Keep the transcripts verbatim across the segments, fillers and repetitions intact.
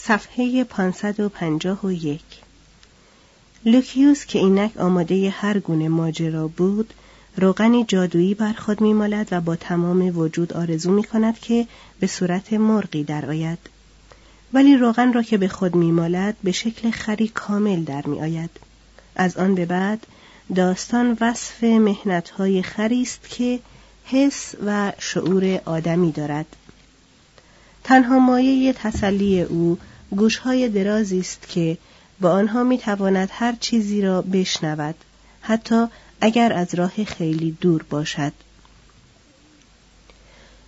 صفحه پانصد و پنجاه و یک. لوکیوس که اینک آماده هر گونه ماجرا بود، روغنی جادویی بر خود می‌مالد و با تمام وجود آرزو می‌کند که به صورت مرغی درآید. ولی روغن را که به خود می‌مالد به شکل خری کامل در می‌آید. از آن به بعد داستان وصف مهنت‌های خری است که حس و شعور آدمی دارد. تنها مایه تسلی او گوش‌های درازی است که با آنها می‌تواند هر چیزی را بشنود، حتی اگر از راه خیلی دور باشد.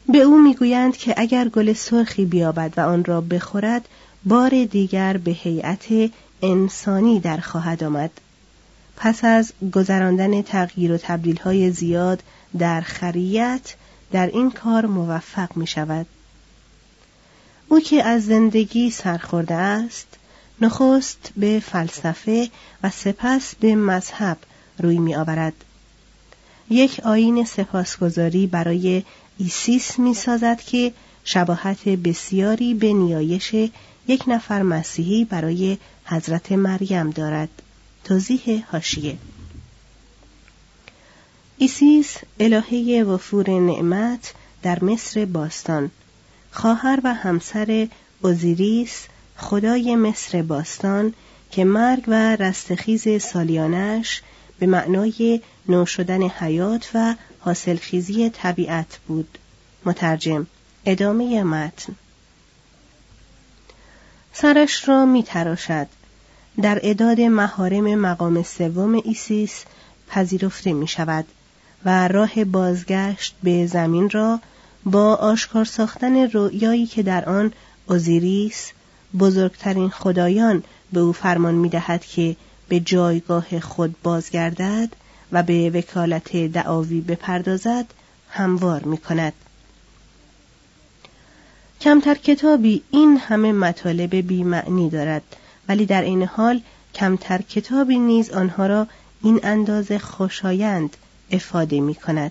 به او می‌گویند که اگر گل سرخی بیابد و آن را بخورد، بار دیگر به هیئت انسانی در خواهد آمد. پس از گذراندن تغییر و تبدیل‌های زیاد در خریت، در این کار موفق می‌شود. او که از زندگی سرخورده است، نخست به فلسفه و سپس به مذهب روی می آورد. یک آیین سپاسگزاری برای ایسیس می سازد که شباهت بسیاری به نیایش یک نفر مسیحی برای حضرت مریم دارد. توضیح حاشیه. ایسیس الهه وفور نعمت در مصر باستان، خواهر و همسر اوزیریس، خدای مصر باستان، که مرگ و رستخیز سالیانش به معنای نو شدن حیات و حاصلخیزی طبیعت بود. مترجم. ادامه متن. سرش را می تراشد. در اعداد محارم مقام سوم ایسیس پذیرفته می شود و راه بازگشت به زمین را با آشکار ساختن رؤیایی که در آن اوزیریس، بزرگترین خدایان، به او فرمان می‌دهد که به جایگاه خود بازگردد و به وکالت دعاوی بپردازد هموار می‌کند. کمتر کتابی این همه مطالب بی‌معنی دارد، ولی در این حال کمتر کتابی نیز آنها را این اندازه خوشایند افاده می‌کند.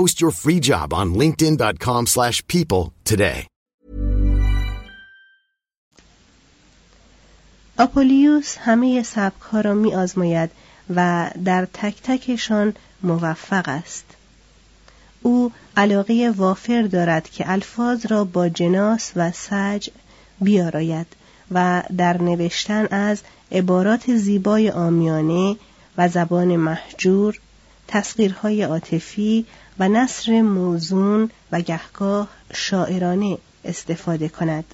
Post your free job on linkedin dot com slash people today. آپولیوس همه سبک‌ها را می‌آزماید و در تک تکشان موفق است. او علاقه وافر دارد که الفاظ را با جناس و سجع بیاراید و در نوشتن از عبارات زیبای عامیانه و زبان محجور تسخیرهای عاطفی و نثر موزون و گهگاه شاعرانه استفاده کند.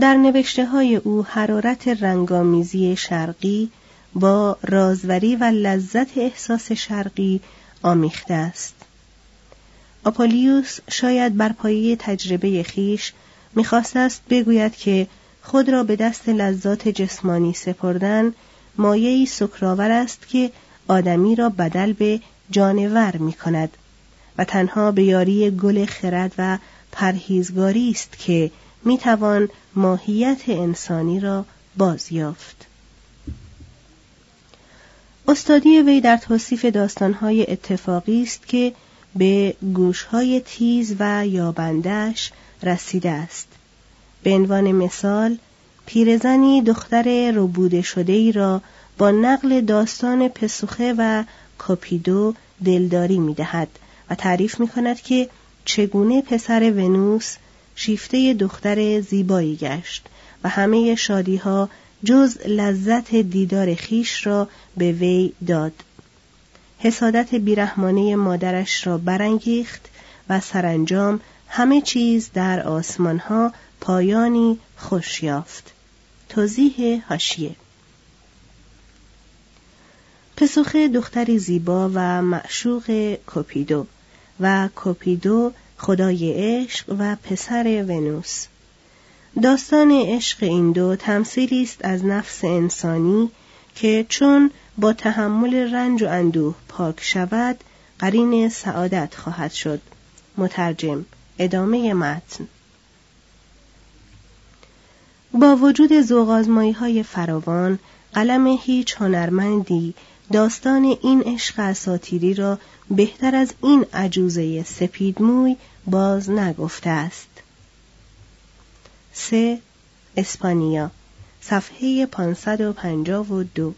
در نوشته‌های او حرارت رنگامیزی شرقی با رازوری و لذت احساس شرقی آمیخته است. آپولیوس شاید بر پایه تجربه خیش می‌خواست است بگوید که خود را به دست لذات جسمانی سپردن مایه‌ای سکرآور است که آدمی را بدل به جانور می‌کند و تنها به یاری گل خرد و پرهیزگاری است که می‌توان ماهیت انسانی را بازیافت. استادی وی در توصیف داستان‌های اتفاقی است که به گوش‌های تیز و یابندش رسیده است. به عنوان مثال، پیرزنی دختر ربوده شده‌ای را با نقل داستان پسوخه و کاپیدو دلداری می‌دهد و تعریف می‌کند که چگونه پسر ونوس شیفته دختر زیبایی گشت و همه شادی‌ها جز لذت دیدار خیش را به وی داد. حسادت بیرحمانه مادرش را برانگیخت و سرانجام همه چیز در آسمانها پایانی خوش یافت. توضیح حاشیه: پسوخه دختری زیبا و معشوق کوپیدو و کوپیدو خدای عشق و پسر ونوس. داستان عشق این دو تمثیلی است از نفس انسانی که چون با تحمل رنج و اندوه پاک شود، قرین سعادت خواهد شد. مترجم. ادامه متن. با وجود ذوق‌آزمایی‌های فراوان، قلم هیچ هنرمندی داستان این عشق اساطیری را بهتر از این عجوزه سپیدموی باز نگفته است. سه. اسپانیا، صفحه پانصد و پنجاه و دو.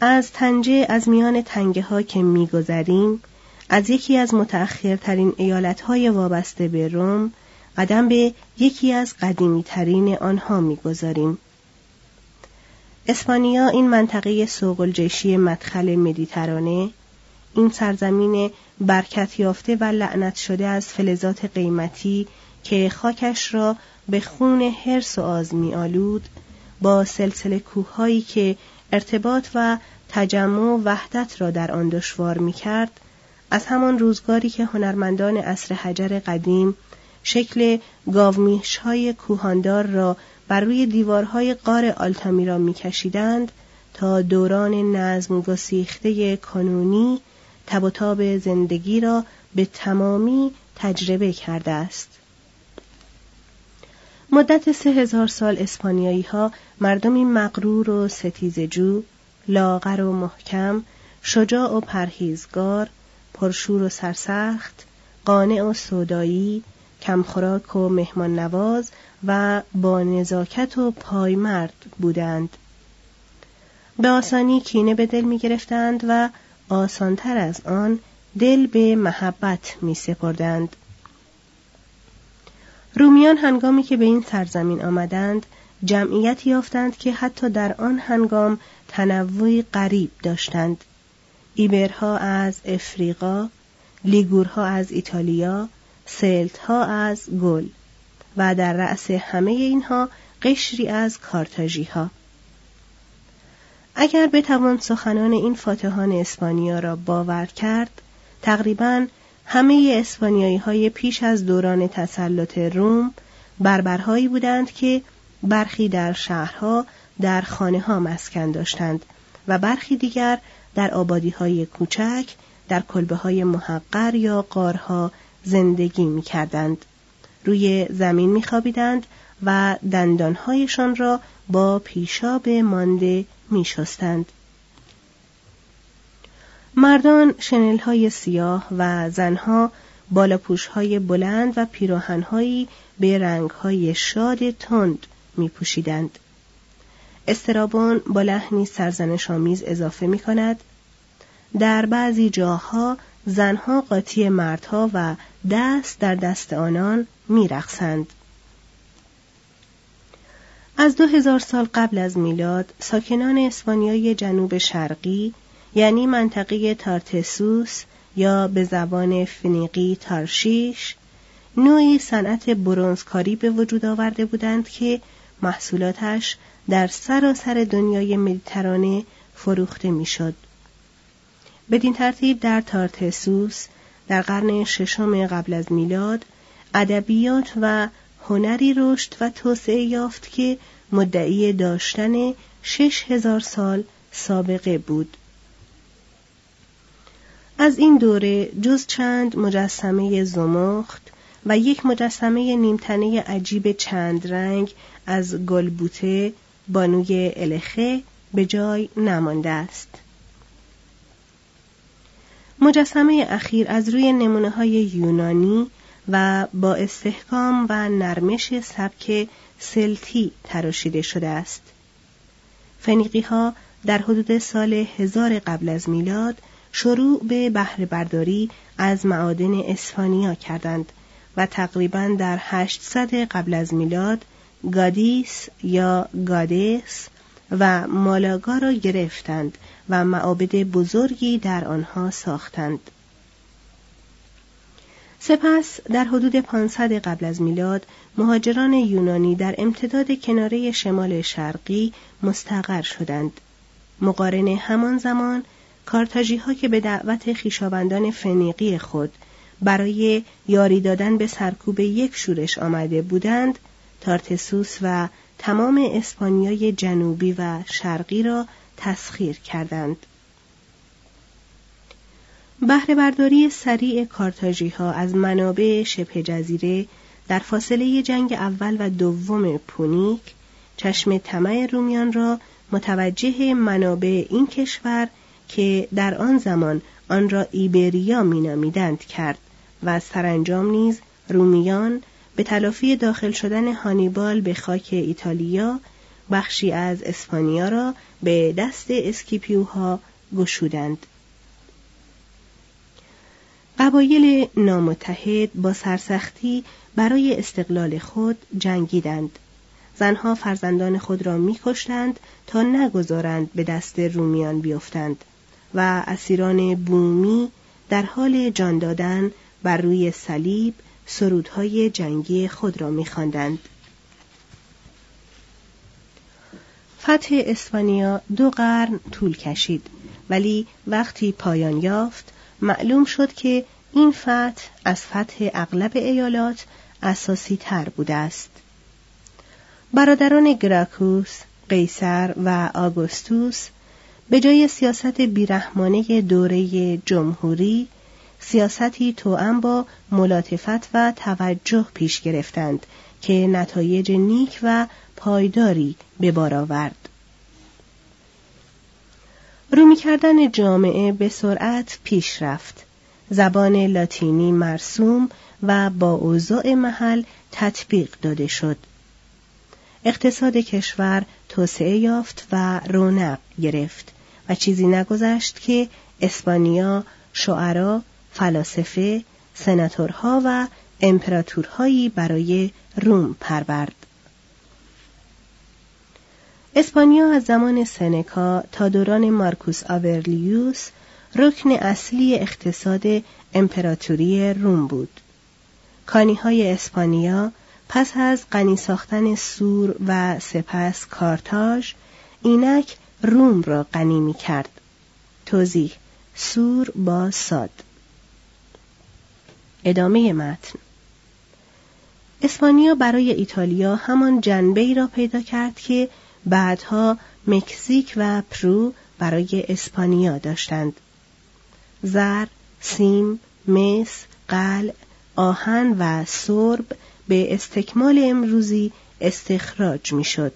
از تنجه از میان تنگه ها که می‌گذریم، از یکی از متأخرترین ایالت‌های وابسته به روم قدم به یکی از قدیمی‌ترین آنها می‌گذاریم. اسپانیا، این منطقه سوق‌الجیشی مدخل مدیترانه، این سرزمین برکت یافته و لعنت شده از فلزات قیمتی که خاکش را به خون حرص و آز می‌آلود، با سلسله کوه‌هایی که ارتباط و تجمع و وحدت را در آن دشوار می‌کرد، از همان روزگاری که هنرمندان عصر حجر قدیم شکل گاومیش‌های کوهاندار را بر روی دیوارهای غار آلتامیرا می‌کشیدند تا دوران نظم گسیخته کانونی تب و تاب زندگی را به تمامی تجربه کرده است. مدت سه هزار سال اسپانیایی‌ها مردمی مغرور و ستیزجو، لاغر و محکم، شجاع و پرهیزگار، پرشور و سرسخت، قانع و سودایی، کمخوراک و مهمان نواز و با نزاکت و پایمرد بودند. به آسانی کینه به دل می گرفتند و آسانتر از آن دل به محبت می سپردند. رومیان هنگامی که به این سرزمین آمدند، جمعیتی یافتند که حتی در آن هنگام تنوعی غریب داشتند. ایبرها از افریقا، لیگورها از ایتالیا، سلتها از گل و در رأس همه اینها قشری از کارتاژی‌ها. اگر بتوان سخنان این فاتحان اسپانیا را باور کرد، تقریباً همه اسپانیایی‌های پیش از دوران تسلط روم بربرهایی بودند که برخی در شهرها در خانه‌ها مسکن داشتند و برخی دیگر در آبادی‌های کوچک، در کلبه‌های محقر یا غارها زندگی می‌کردند. روی زمین می‌خوابیدند و دندان‌هایشان را با پیشاب مانده می‌شستند. مردان شنل‌های سیاه و زنها بالاپوش‌های بلند و پیراهن‌هایی به رنگ‌های شاد تند می‌پوشیدند. استرابون با لحنی سرزنش‌آمیز اضافه می‌کند: در بعضی جاها زنها قاطی مردها و دست در دست آنان می‌رقصند. از دو هزار سال قبل از میلاد ساکنان اسپانیای جنوب شرقی، یعنی منطقه تارتسوس یا به زبان فنیقی تارشیش، نوعی صنعت برنزکاری به وجود آورده بودند که محصولاتش در سراسر دنیای مدیترانه فروخته میشد. بدین ترتیب در تارتسوس در قرن ششم قبل از میلاد ادبیات و هنری رشد و توسعه یافت که مدعی داشتن شش هزار سال سابقه بود. از این دوره جز چند مجسمه زمخت و یک مجسمه نیمتنه عجیب چند رنگ از گلبوته بانوی الخه به جای نمانده است. مجسمه اخیر از روی نمونه‌های یونانی و با استحکام و نرمش سبک سلتی تراشیده شده است. فنیقی‌ها در حدود سال هزار قبل از میلاد شروع به بهره برداری از معادن اسپانیا کردند و تقریباً در هشتصد قبل از میلاد گادیس یا گادس و مالاگا را گرفتند و معابد بزرگی در آنها ساختند. سپس در حدود پانصد قبل از میلاد مهاجران یونانی در امتداد کناره شمال شرقی مستقر شدند. مقارن همان زمان کارتاژی‌ها که به دعوت خویشاوندان فنیقی خود برای یاری دادن به سرکوب یک شورش آمده بودند، تارتسوس و تمام اسپانیای جنوبی و شرقی را تسخیر کردند. بهره برداری سریع کارتاژی‌ها از منابع شبه جزیره در فاصله جنگ اول و دوم پونیک چشم طمع رومیان را متوجه منابع این کشور که در آن زمان آن را ایبریا مینامیدند کرد و سرانجام نیز رومیان به تلافی داخل شدن هانیبال به خاک ایتالیا بخشی از اسپانیا را به دست اسکیپیوها گشودند. قبایل نامتحد با سرسختی برای استقلال خود جنگیدند. زنها فرزندان خود را می‌کشتند تا نگذارند به دست رومیان بیفتند و اسیران بومی در حال جان دادن بر روی صلیب سرودهای جنگی خود را می‌خواندند. فتح اسپانیا دو قرن طول کشید، ولی وقتی پایان یافت معلوم شد که این فتح از فتح اغلب ایالات اساسی تر بوده است. برادران گراکوس، قیصر و آگوستوس به جای سیاست بیرحمانه دوره جمهوری، سیاستی توأم با ملاتفت و توجه پیش گرفتند که نتایج نیک و پایداری به بار آورد. رومی کردن جامعه به سرعت پیش رفت. زبان لاتینی مرسوم و با اوضاع محل تطبیق داده شد. اقتصاد کشور توسعه یافت و رونق گرفت و چیزی نگذشت که اسپانیا شعرا، فلاسفه، سناتورها و امپراتورهایی برای روم پرورد. اسپانیا از زمان سنکا تا دوران مارکوس آورلیوس رکن اصلی اقتصاد امپراتوری روم بود. کانی‌های اسپانیا پس از غنی ساختن سور و سپس کارتاژ اینک روم را غنی می‌کرد. توضیح: سور با ساد. ادامه متن. اسپانیا برای ایتالیا همان جنبه‌ای را پیدا کرد که بعدها مکزیک و پرو برای اسپانیا داشتند. زر، سیم، مس، قلع، آهن و سرب به استکمال امروزی استخراج می شد.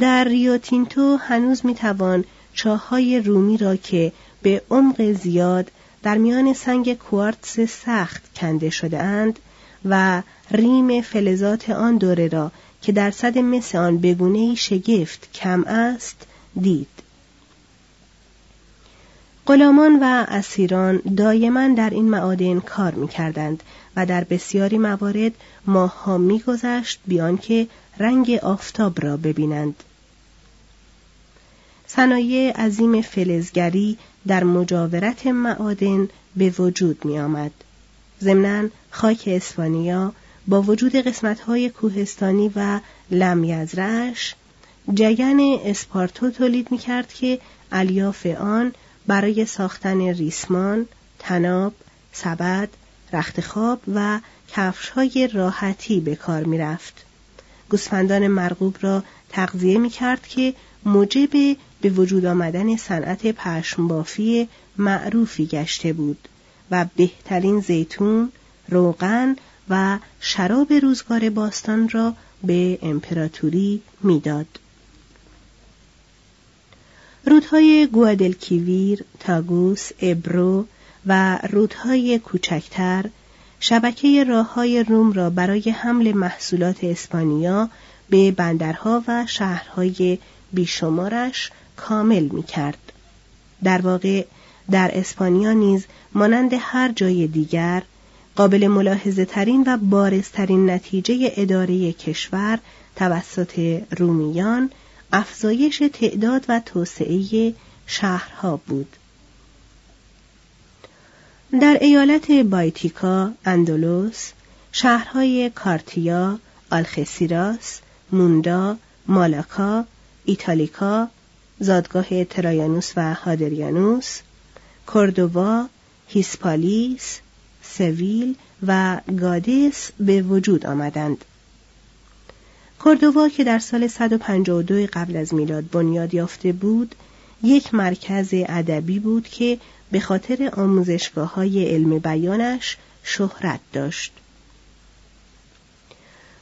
در ریو تینتو هنوز می توان چاهای رومی را که به عمق زیاد در میان سنگ کوارتز سخت کنده شده اند و ریم فلزات آن دوره را که درصد مس آن بگونه‌ای شگفت کم است دید. غلامان و اسیران دائما در این معادن کار می‌کردند و در بسیاری موارد ماه‌ها می‌گذشت بیان که رنگ آفتاب را ببینند. صنایع عظیم فلزگری در مجاورت معادن به وجود می‌آمد. ضمناً خاک اسپانیا با وجود قسمت‌های کوهستانی و لمیزرعش جگن اسپارتو تولید می‌کرد که الیاف آن برای ساختن ریسمان، تناب، سبد، رختخواب و کفش‌های راحتی به کار می‌رفت. گوسفندان مرغوب را تغذیه می‌کرد که موجب به وجود آمدن صنعت پشم‌بافی معروفی گشته بود و بهترین زیتون، روغن و شراب روزگار باستان را به امپراتوری می‌داد. رودهای گوادلکیویر، تاگوس، ابرو و رودهای کوچکتر شبکه راه‌های روم را برای حمل محصولات اسپانیا به بندرها و شهرهای بیشمارش کامل می‌کرد. در واقع در اسپانیا نیز مانند هر جای دیگر قابل ملاحظه ترین و بارزترین نتیجه اداره کشور توسط رومیان افزایش تعداد و توسعه شهرها بود. در ایالت بایتیکا، اندلس، شهرهای کارتیا، آلخسیراس، موندا، مالاکا، ایتالیکا، زادگاه ترایانوس و هادریانوس، کوردوبا، هیسپالیس، سویل و گادیس به وجود آمدند. کوردوبا که در سال صد و پنجاه و دو قبل از میلاد بنیاد یافته بود، یک مرکز ادبی بود که به خاطر آموزشگاه‌های علم بیانش شهرت داشت.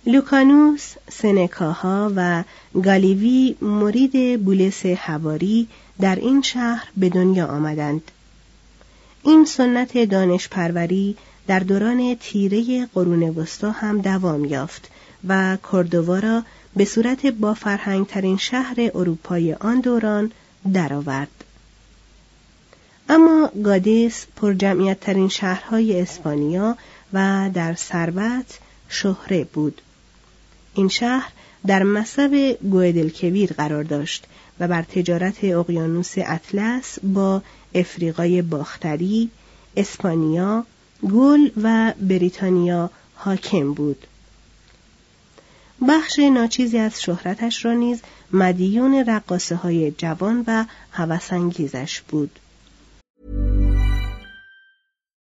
لوکانوس، سنکاها و گالیوی مرید بولس حواری در این شهر به دنیا آمدند. این سنت دانش پروری در دوران تیره قرون وسطی هم دوام یافت و کوردوبا را به صورت بافرهنگترین شهر اروپای آن دوران درآورد. اما گادیس پرجمعیت‌ترین شهرهای اسپانیا و در ثروت شهره بود. این شهر در مسیر گوادلکویر قرار داشت و بر تجارت اقیانوس اطلس با افریقای باختری، اسپانیا، گول و بریتانیا حاکم بود. بخش ناچیزی از شهرتش را نیز مدیون رقاصه های جوان و هوس‌انگیزش بود.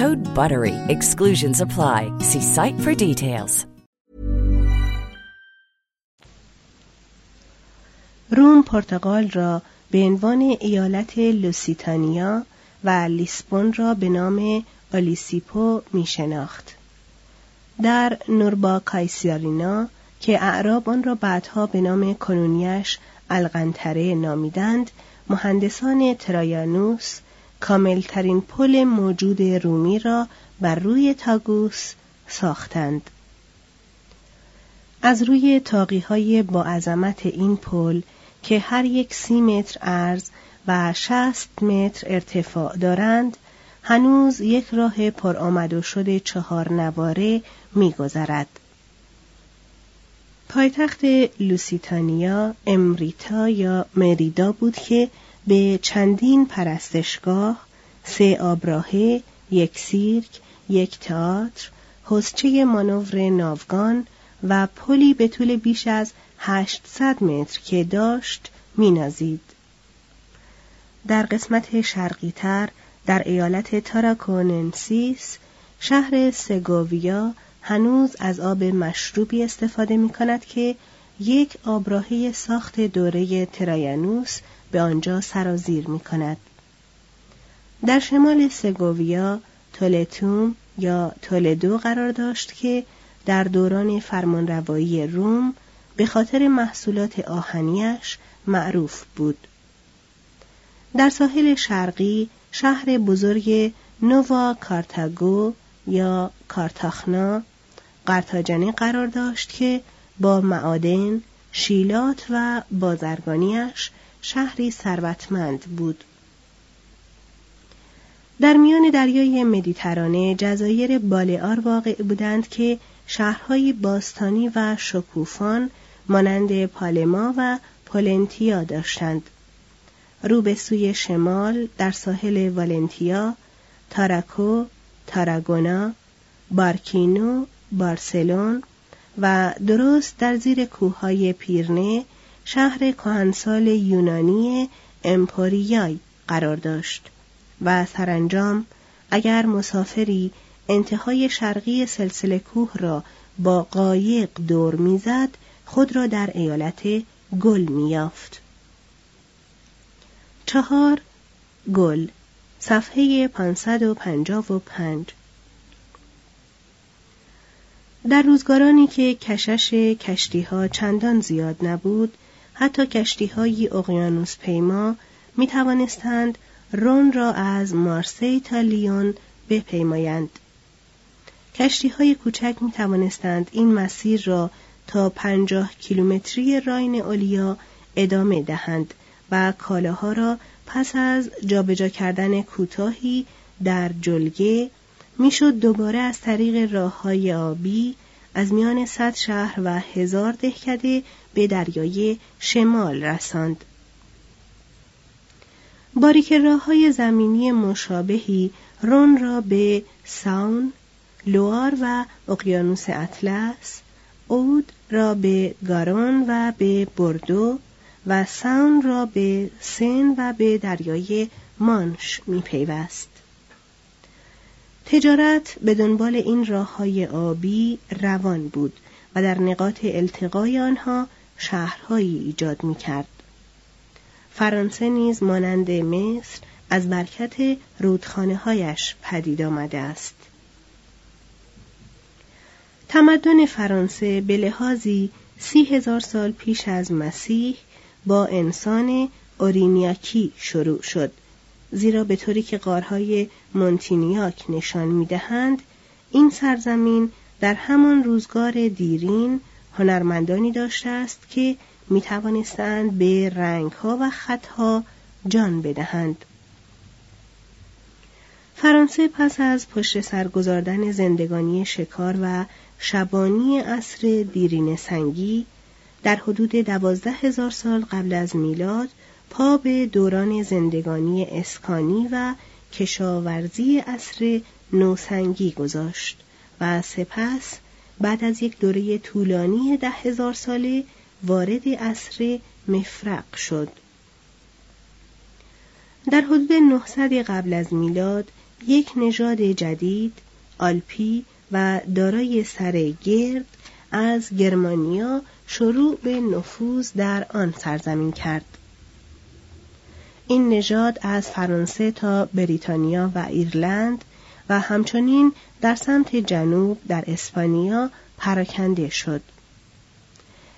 Code BUTTERY. Exclusions apply. See site for details. روم پرتغال را به عنوان ایالت لوسیتانیا و لیسبون را به نام آلیسیپو می شناخت. در نوربا کایسارینا که اعراب آن را بعدها به نام کنونیش القنطره نامیدند، مهندسان ترایانوس کاملترین پل موجود رومی را بر روی تاگوس ساختند. از روی تاقی‌های با عظمت این پل که هر یک سی متر عرض و شصت متر ارتفاع دارند، هنوز یک راه پرآمد و شده چهار نواره می‌گذرد. پایتخت لوسیتانیا امریتا یا مریدا بود که به چندین پرستشگاه، سه آبراهه، یک سیرک، یک تئاتر، حوضچه مانور ناوگان و پلی به طول بیش از هشتصد متر که داشت مینازید. در قسمت شرقی تر در ایالت تاراکوننسیس، شهر سگوویا هنوز از آب مشروبی استفاده می کند که یک آبراهی ساخت دوره ترایانوس به آنجا سرازیر می کند. در شمال سگوویا تولتوم یا تولدو قرار داشت که در دوران فرمانروایی روم به خاطر محصولات آهنیش معروف بود. در ساحل شرقی شهر بزرگ نووا کارتاگو یا کارتاخنا قرتاجنه قرار داشت که با معادن، شیلات و بازرگانیش شهری ثروتمند بود. در میان دریای مدیترانه جزایر بالئار واقع بودند که شهرهای باستانی و شکوفان مانند پالما و پولنتیا داشتند. رو به سوی شمال در ساحل والنتیا، تاراکو، تاراگونا، بارکینو، بارسلون و درست در زیر کوههای پیرنه شهر کهنسال یونانی امپوریای قرار داشت و سرانجام اگر مسافری انتهای شرقی سلسله کوه را با قایق دور می‌زد، خود را در ایالت گل می‌یافت. چهار گل، صفحه پانصد و پنجاه و پنج. در روزگارانی که کشش کشتی‌ها چندان زیاد نبود، حتی کشتی‌های اقیانوس پیما می‌توانستند رون را از مارسی تا لیون بپیمایند. کشتی‌های کوچک می‌توانستند این مسیر را تا پنجاه کیلومتری راین اولیا ادامه دهند و کالاها را پس از جابجا کردن کوتاهی در جلگه میشد دوباره از طریق راه‌های آبی از میان صد شهر و هزار دهکده به دریای شمال رساند. باریک راه‌های زمینی مشابهی رون را به ساون، لوار و اقیانوس اطلس، اود را به گارون و به بردو و ساون را به سن و به دریای مانش می‌پیوست. تجارت به دنبال این راه‌های آبی روان بود و در نقاط التقای آنها شهرهایی ایجاد می‌کرد. فرانسه نیز مانند مصر از برکت رودخانه‌هایش پدید آمده است. تمدن فرانسه به لحاظی سی هزار سال پیش از مسیح با انسان اورینیاکی شروع شد، زیرا به طوری که غارهای مونتینیاک نشان می‌دهند، این سرزمین در همان روزگار دیرین هنرمندانی داشته است که می‌توانستند به رنگ‌ها و خط‌ها جان بدهند. فرانسه پس از پشت سر گذاردن زندگانی شکار و شبانی عصر دیرین سنگی در حدود دوازده هزار سال قبل از میلاد پا به دوران زندگانی اسکانی و کشاورزی عصر نوسنگی گذاشت و سپس بعد از یک دوره طولانی ده هزار ساله وارد عصر مفرق شد. در حدود نهصد قبل از میلاد یک نژاد جدید آلپی و دارای سر گرد از گرمانیا شروع به نفوذ در آن سرزمین کرد. این نژاد از فرانسه تا بریتانیا و ایرلند و همچنین در سمت جنوب در اسپانیا پراکنده شد.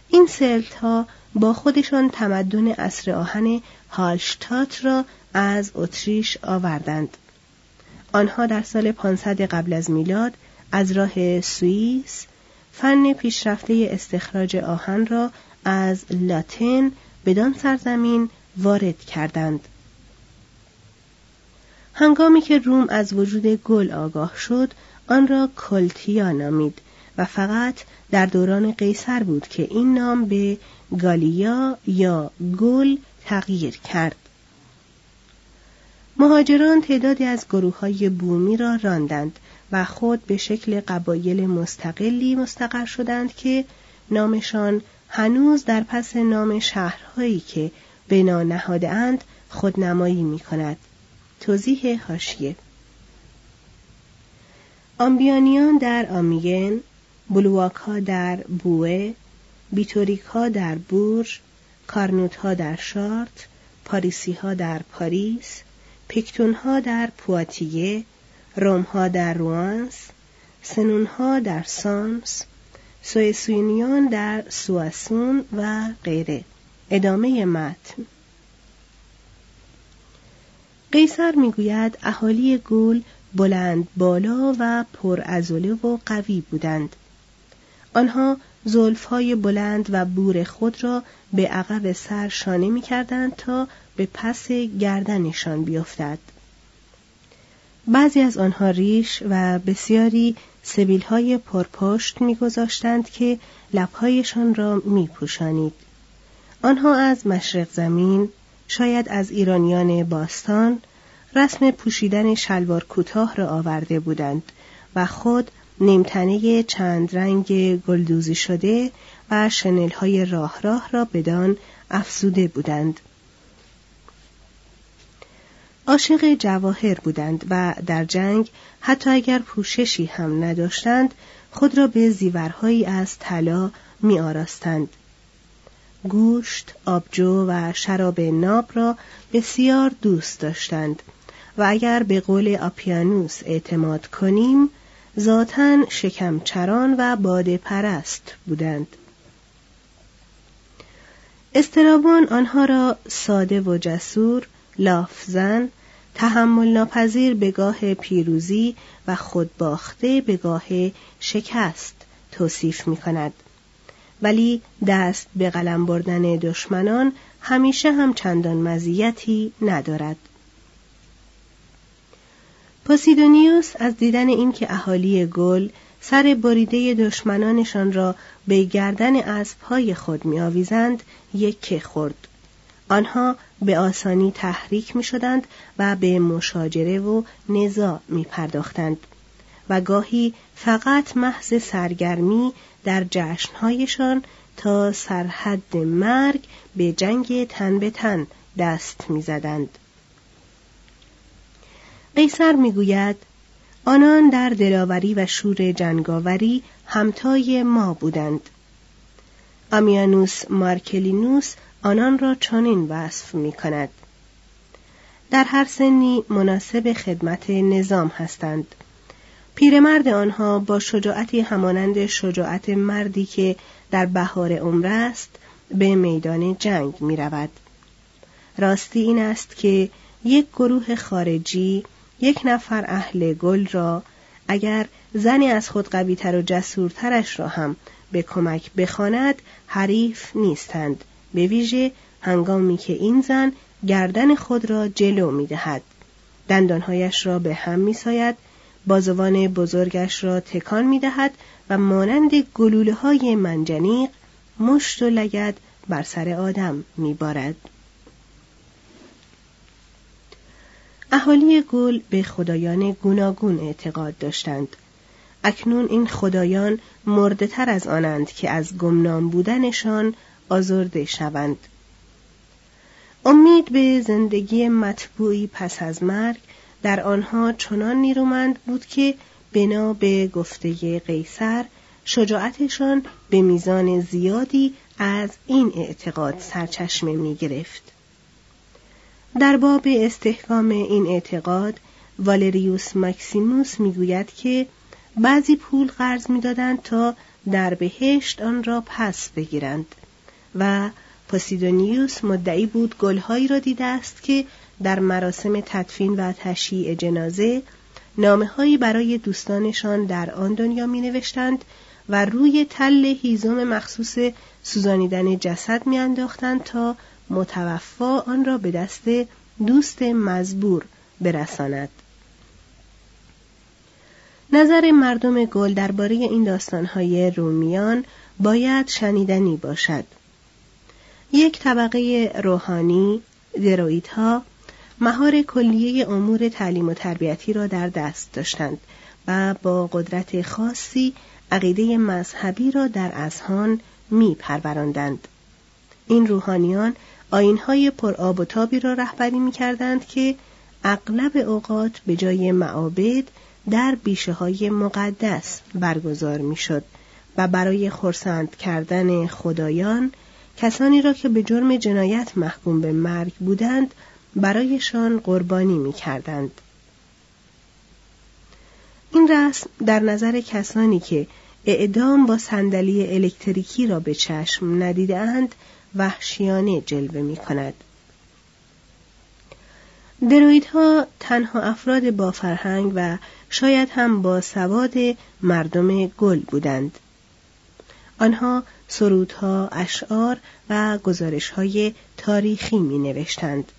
این سلت‌ها با خودشان تمدن عصر آهن هالشتات را از اتریش آوردند. آنها در سال پانصد قبل از میلاد از راه سوئیس فن پیشرفته استخراج آهن را از لاتن بدان سرزمین وارد کردند. هنگامی که روم از وجود گل آگاه شد، آن را کلتیا نامید و فقط در دوران قیصر بود که این نام به گالیا یا گل تغییر کرد. مهاجران تعدادی از گروه‌های بومی را راندند و خود به شکل قبایل مستقلی مستقر شدند که نامشان هنوز در پس نام شهرهایی که بنا نهاده‌اند خودنمایی می‌کند. توضیح حاشیه: آمبیانیان در آمین، بلواک‌ها در بوئه، بیتوریک‌ها در بورژ، کارنوت‌ها در شارت، پاریسی‌ها در پاریس، پیکتون‌ها در پواتیه، روم‌ها در روانس، سنون‌ها در سامس، سوئسونیان در سواسون و غیره. ادامه متن. قیصر میگوید اهالی گل بلند بالا و پرعضله و قوی بودند. آنها زلف‌های بلند و بور خود را به عقب سر شانه می‌کردند تا به پس گردنشان بیفتد. بعضی از آنها ریش و بسیاری سبیل‌های پرپشت می‌گذاشتند که لب‌هایشان را می‌پوشانید. آنها از مشرق زمین، شاید از ایرانیان باستان، رسم پوشیدن شلوار کوتاه را آورده بودند و خود نیمتنه چند رنگ گلدوزی شده و شنل‌های راه راه را بدان افزوده بودند. عاشق جواهر بودند و در جنگ حتی اگر پوششی هم نداشتند خود را به زیورهایی از طلا می آراستند. گوشت، آبجو و شراب ناب را بسیار دوست داشتند و اگر به قول آپیانوس اعتماد کنیم ذاتاً شکمچران و باده پرست بودند. استرابون آنها را ساده و جسور، لافزن، تحمل ناپذیر به گاه پیروزی و خودباخته به گاه شکست توصیف می کند. ولی دست به قلم بردن دشمنان همیشه هم چندان مزیتی ندارد. پوسیدونیوس از دیدن اینکه اهالی گل سر بریده دشمنانشان را به گردن اسب‌های خود می‌آویزند، یکه خورد. آنها به آسانی تحریک می‌شدند و به مشاجره و نزاع می‌پرداختند و گاهی فقط محض سرگرمی در جشنهایشان تا سرحد مرگ به جنگ تن به تن دست می‌زدند. قیصر می‌گوید آنان در دلاوری و شور جنگاوری همتای ما بودند. آمیانوس مارکلینوس آنان را چنین وصف می‌کند: در هر سنی مناسب خدمت نظام هستند. پیرمرد آنها با شجاعتی همانند شجاعت مردی که در بهار عمر است به میدان جنگ می‌رود. راستی این است که یک گروه خارجی یک نفر اهل گل را اگر زنی از خود قوی‌تر و جسورترش را هم به کمک بخواند حریف نیستند، به ویژه هنگامی که این زن گردن خود را جلو می‌دهد دندانهایش را به هم می‌ساید، بازوان بزرگش را تکان می‌دهد و مانند گلوله‌های منجنیق مشت و لگد بر سر آدم می‌بارد. اهالی گل به خدایان گوناگون اعتقاد داشتند. اکنون این خدایان مرده‌تر از آنند که از گمنام بودنشان آزرده شوند. امید به زندگی مطبوعی پس از مرگ در آنها چنان نیرومند بود که بنا به گفته قیصر شجاعتشان به میزان زیادی از این اعتقاد سرچشمه می گرفت. در باب استحکام این اعتقاد والریوس مکسیموس می گوید که بعضی پول قرض می دادند تا در بهشت آن را پس بگیرند و پوسیدونیوس مدعی بود گلهایی را دیده است که در مراسم تدفین و تشییع جنازه نامه‌هایی برای دوستانشان در آن دنیا می‌نوشتند و روی تل هیزم مخصوص سوزانیدن جسد می‌انداختند تا متوفا آن را به دست دوست مزبور برساند. نظر مردم گل درباره این داستان‌های رومیان باید شنیدنی باشد. یک طبقه روحانی، درویدها، مهار کلیه امور تعلیم و تربیتی را در دست داشتند و با قدرت خاصی عقیده مذهبی را در اذهان می پروراندند. این روحانیان آیین‌های پرآب و تابی را رهبری می کردند که اغلب اوقات به جای معابد در بیشه‌های مقدس برگزار می شد و برای خرسند کردن خدایان، کسانی را که به جرم جنایت محکوم به مرگ بودند برایشان قربانی می کردند. این رسم در نظر کسانی که اعدام با صندلی الکتریکی را به چشم ندیدند وحشیانه جلوه می کند. درویدها تنها افراد با فرهنگ و شاید هم با سواد مردم گل بودند. آنها سرودها، اشعار و گزارش‌های تاریخی می‌نوشتند.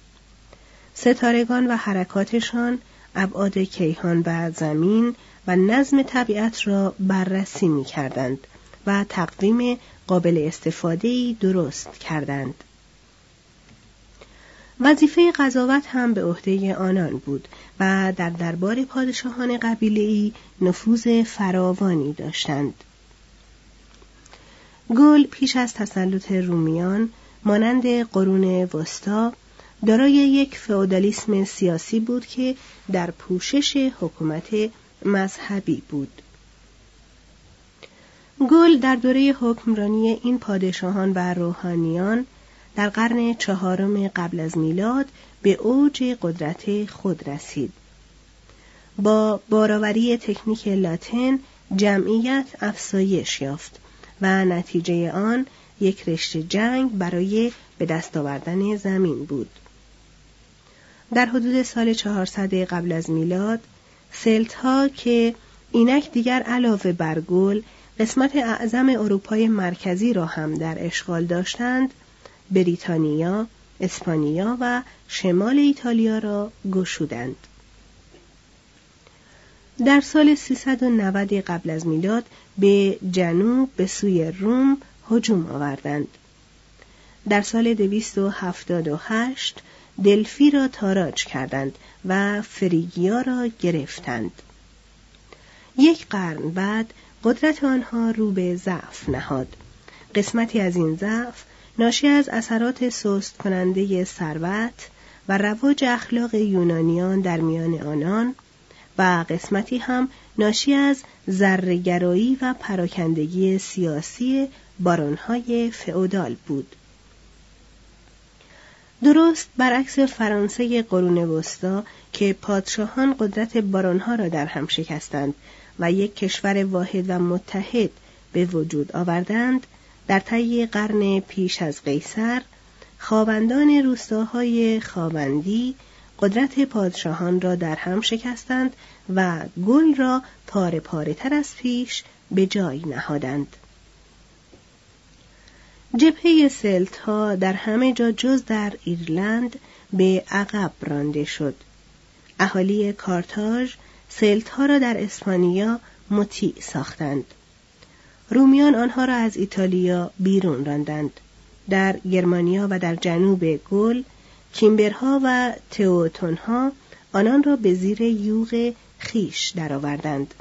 ستارگان و حرکاتشان، ابعاد کیهان و زمین و نظم طبیعت را بررسی می‌کردند و تقویم قابل استفاده‌ای درست کردند. وظیفه قضاوت هم به عهده آنان بود و در دربار پادشاهان قبیله‌ای نفوذ فراوانی داشتند. گل پیش از تسلط رومیان مانند قرون وسطا دارای یک فئودالیسم سیاسی بود که در پوشش حکومت مذهبی بود. گل در دوره حکمرانی این پادشاهان و روحانیان در قرن چهارم قبل از میلاد به اوج قدرت خود رسید. با بارآوری تکنیک لاتین جمعیت افزایش یافت و نتیجه آن یک رشته جنگ برای به دست آوردن زمین بود. در حدود سال چهارصد قبل از میلاد سلت‌ها که اینک دیگر علاوه بر گل قسمت اعظم اروپای مرکزی را هم در اشغال داشتند، بریتانیا، اسپانیا و شمال ایتالیا را گشودند. در سال سیصد و نود قبل از میلاد به جنوب به سوی روم هجوم آوردند. در سال دویست و هفتاد و هشت دلفی را تاراج کردند و فریگیا را گرفتند. یک قرن بعد قدرت آنها رو به ضعف نهاد. قسمتی از این ضعف ناشی از اثرات سست کننده ثروت و رواج اخلاق یونانیان در میان آنان و قسمتی هم ناشی از ذره‌گرایی و پراکندگی سیاسی بارون‌های فئودال بود. درست برعکس فرانسه قرون وسطا که پادشاهان قدرت بارون‌ها را در هم شکستند و یک کشور واحد و متحد به وجود آوردند، در طی قرن پیش از قیصر خاوندان روستاهای خاوندی قدرت پادشاهان را در هم شکستند و گل را پاره پاره تر از پیش به جای نهادند. جبهه سلت‌ها در همه جا جز در ایرلند به عقب رانده شد. اهالی کارتاژ سلت‌ها را در اسپانیا مطیع ساختند. رومیان آنها را از ایتالیا بیرون راندند. در گرمانیا و در جنوب گل، کیمبرها و تئوتونها آنان را به زیر یوغ خیش درآوردند.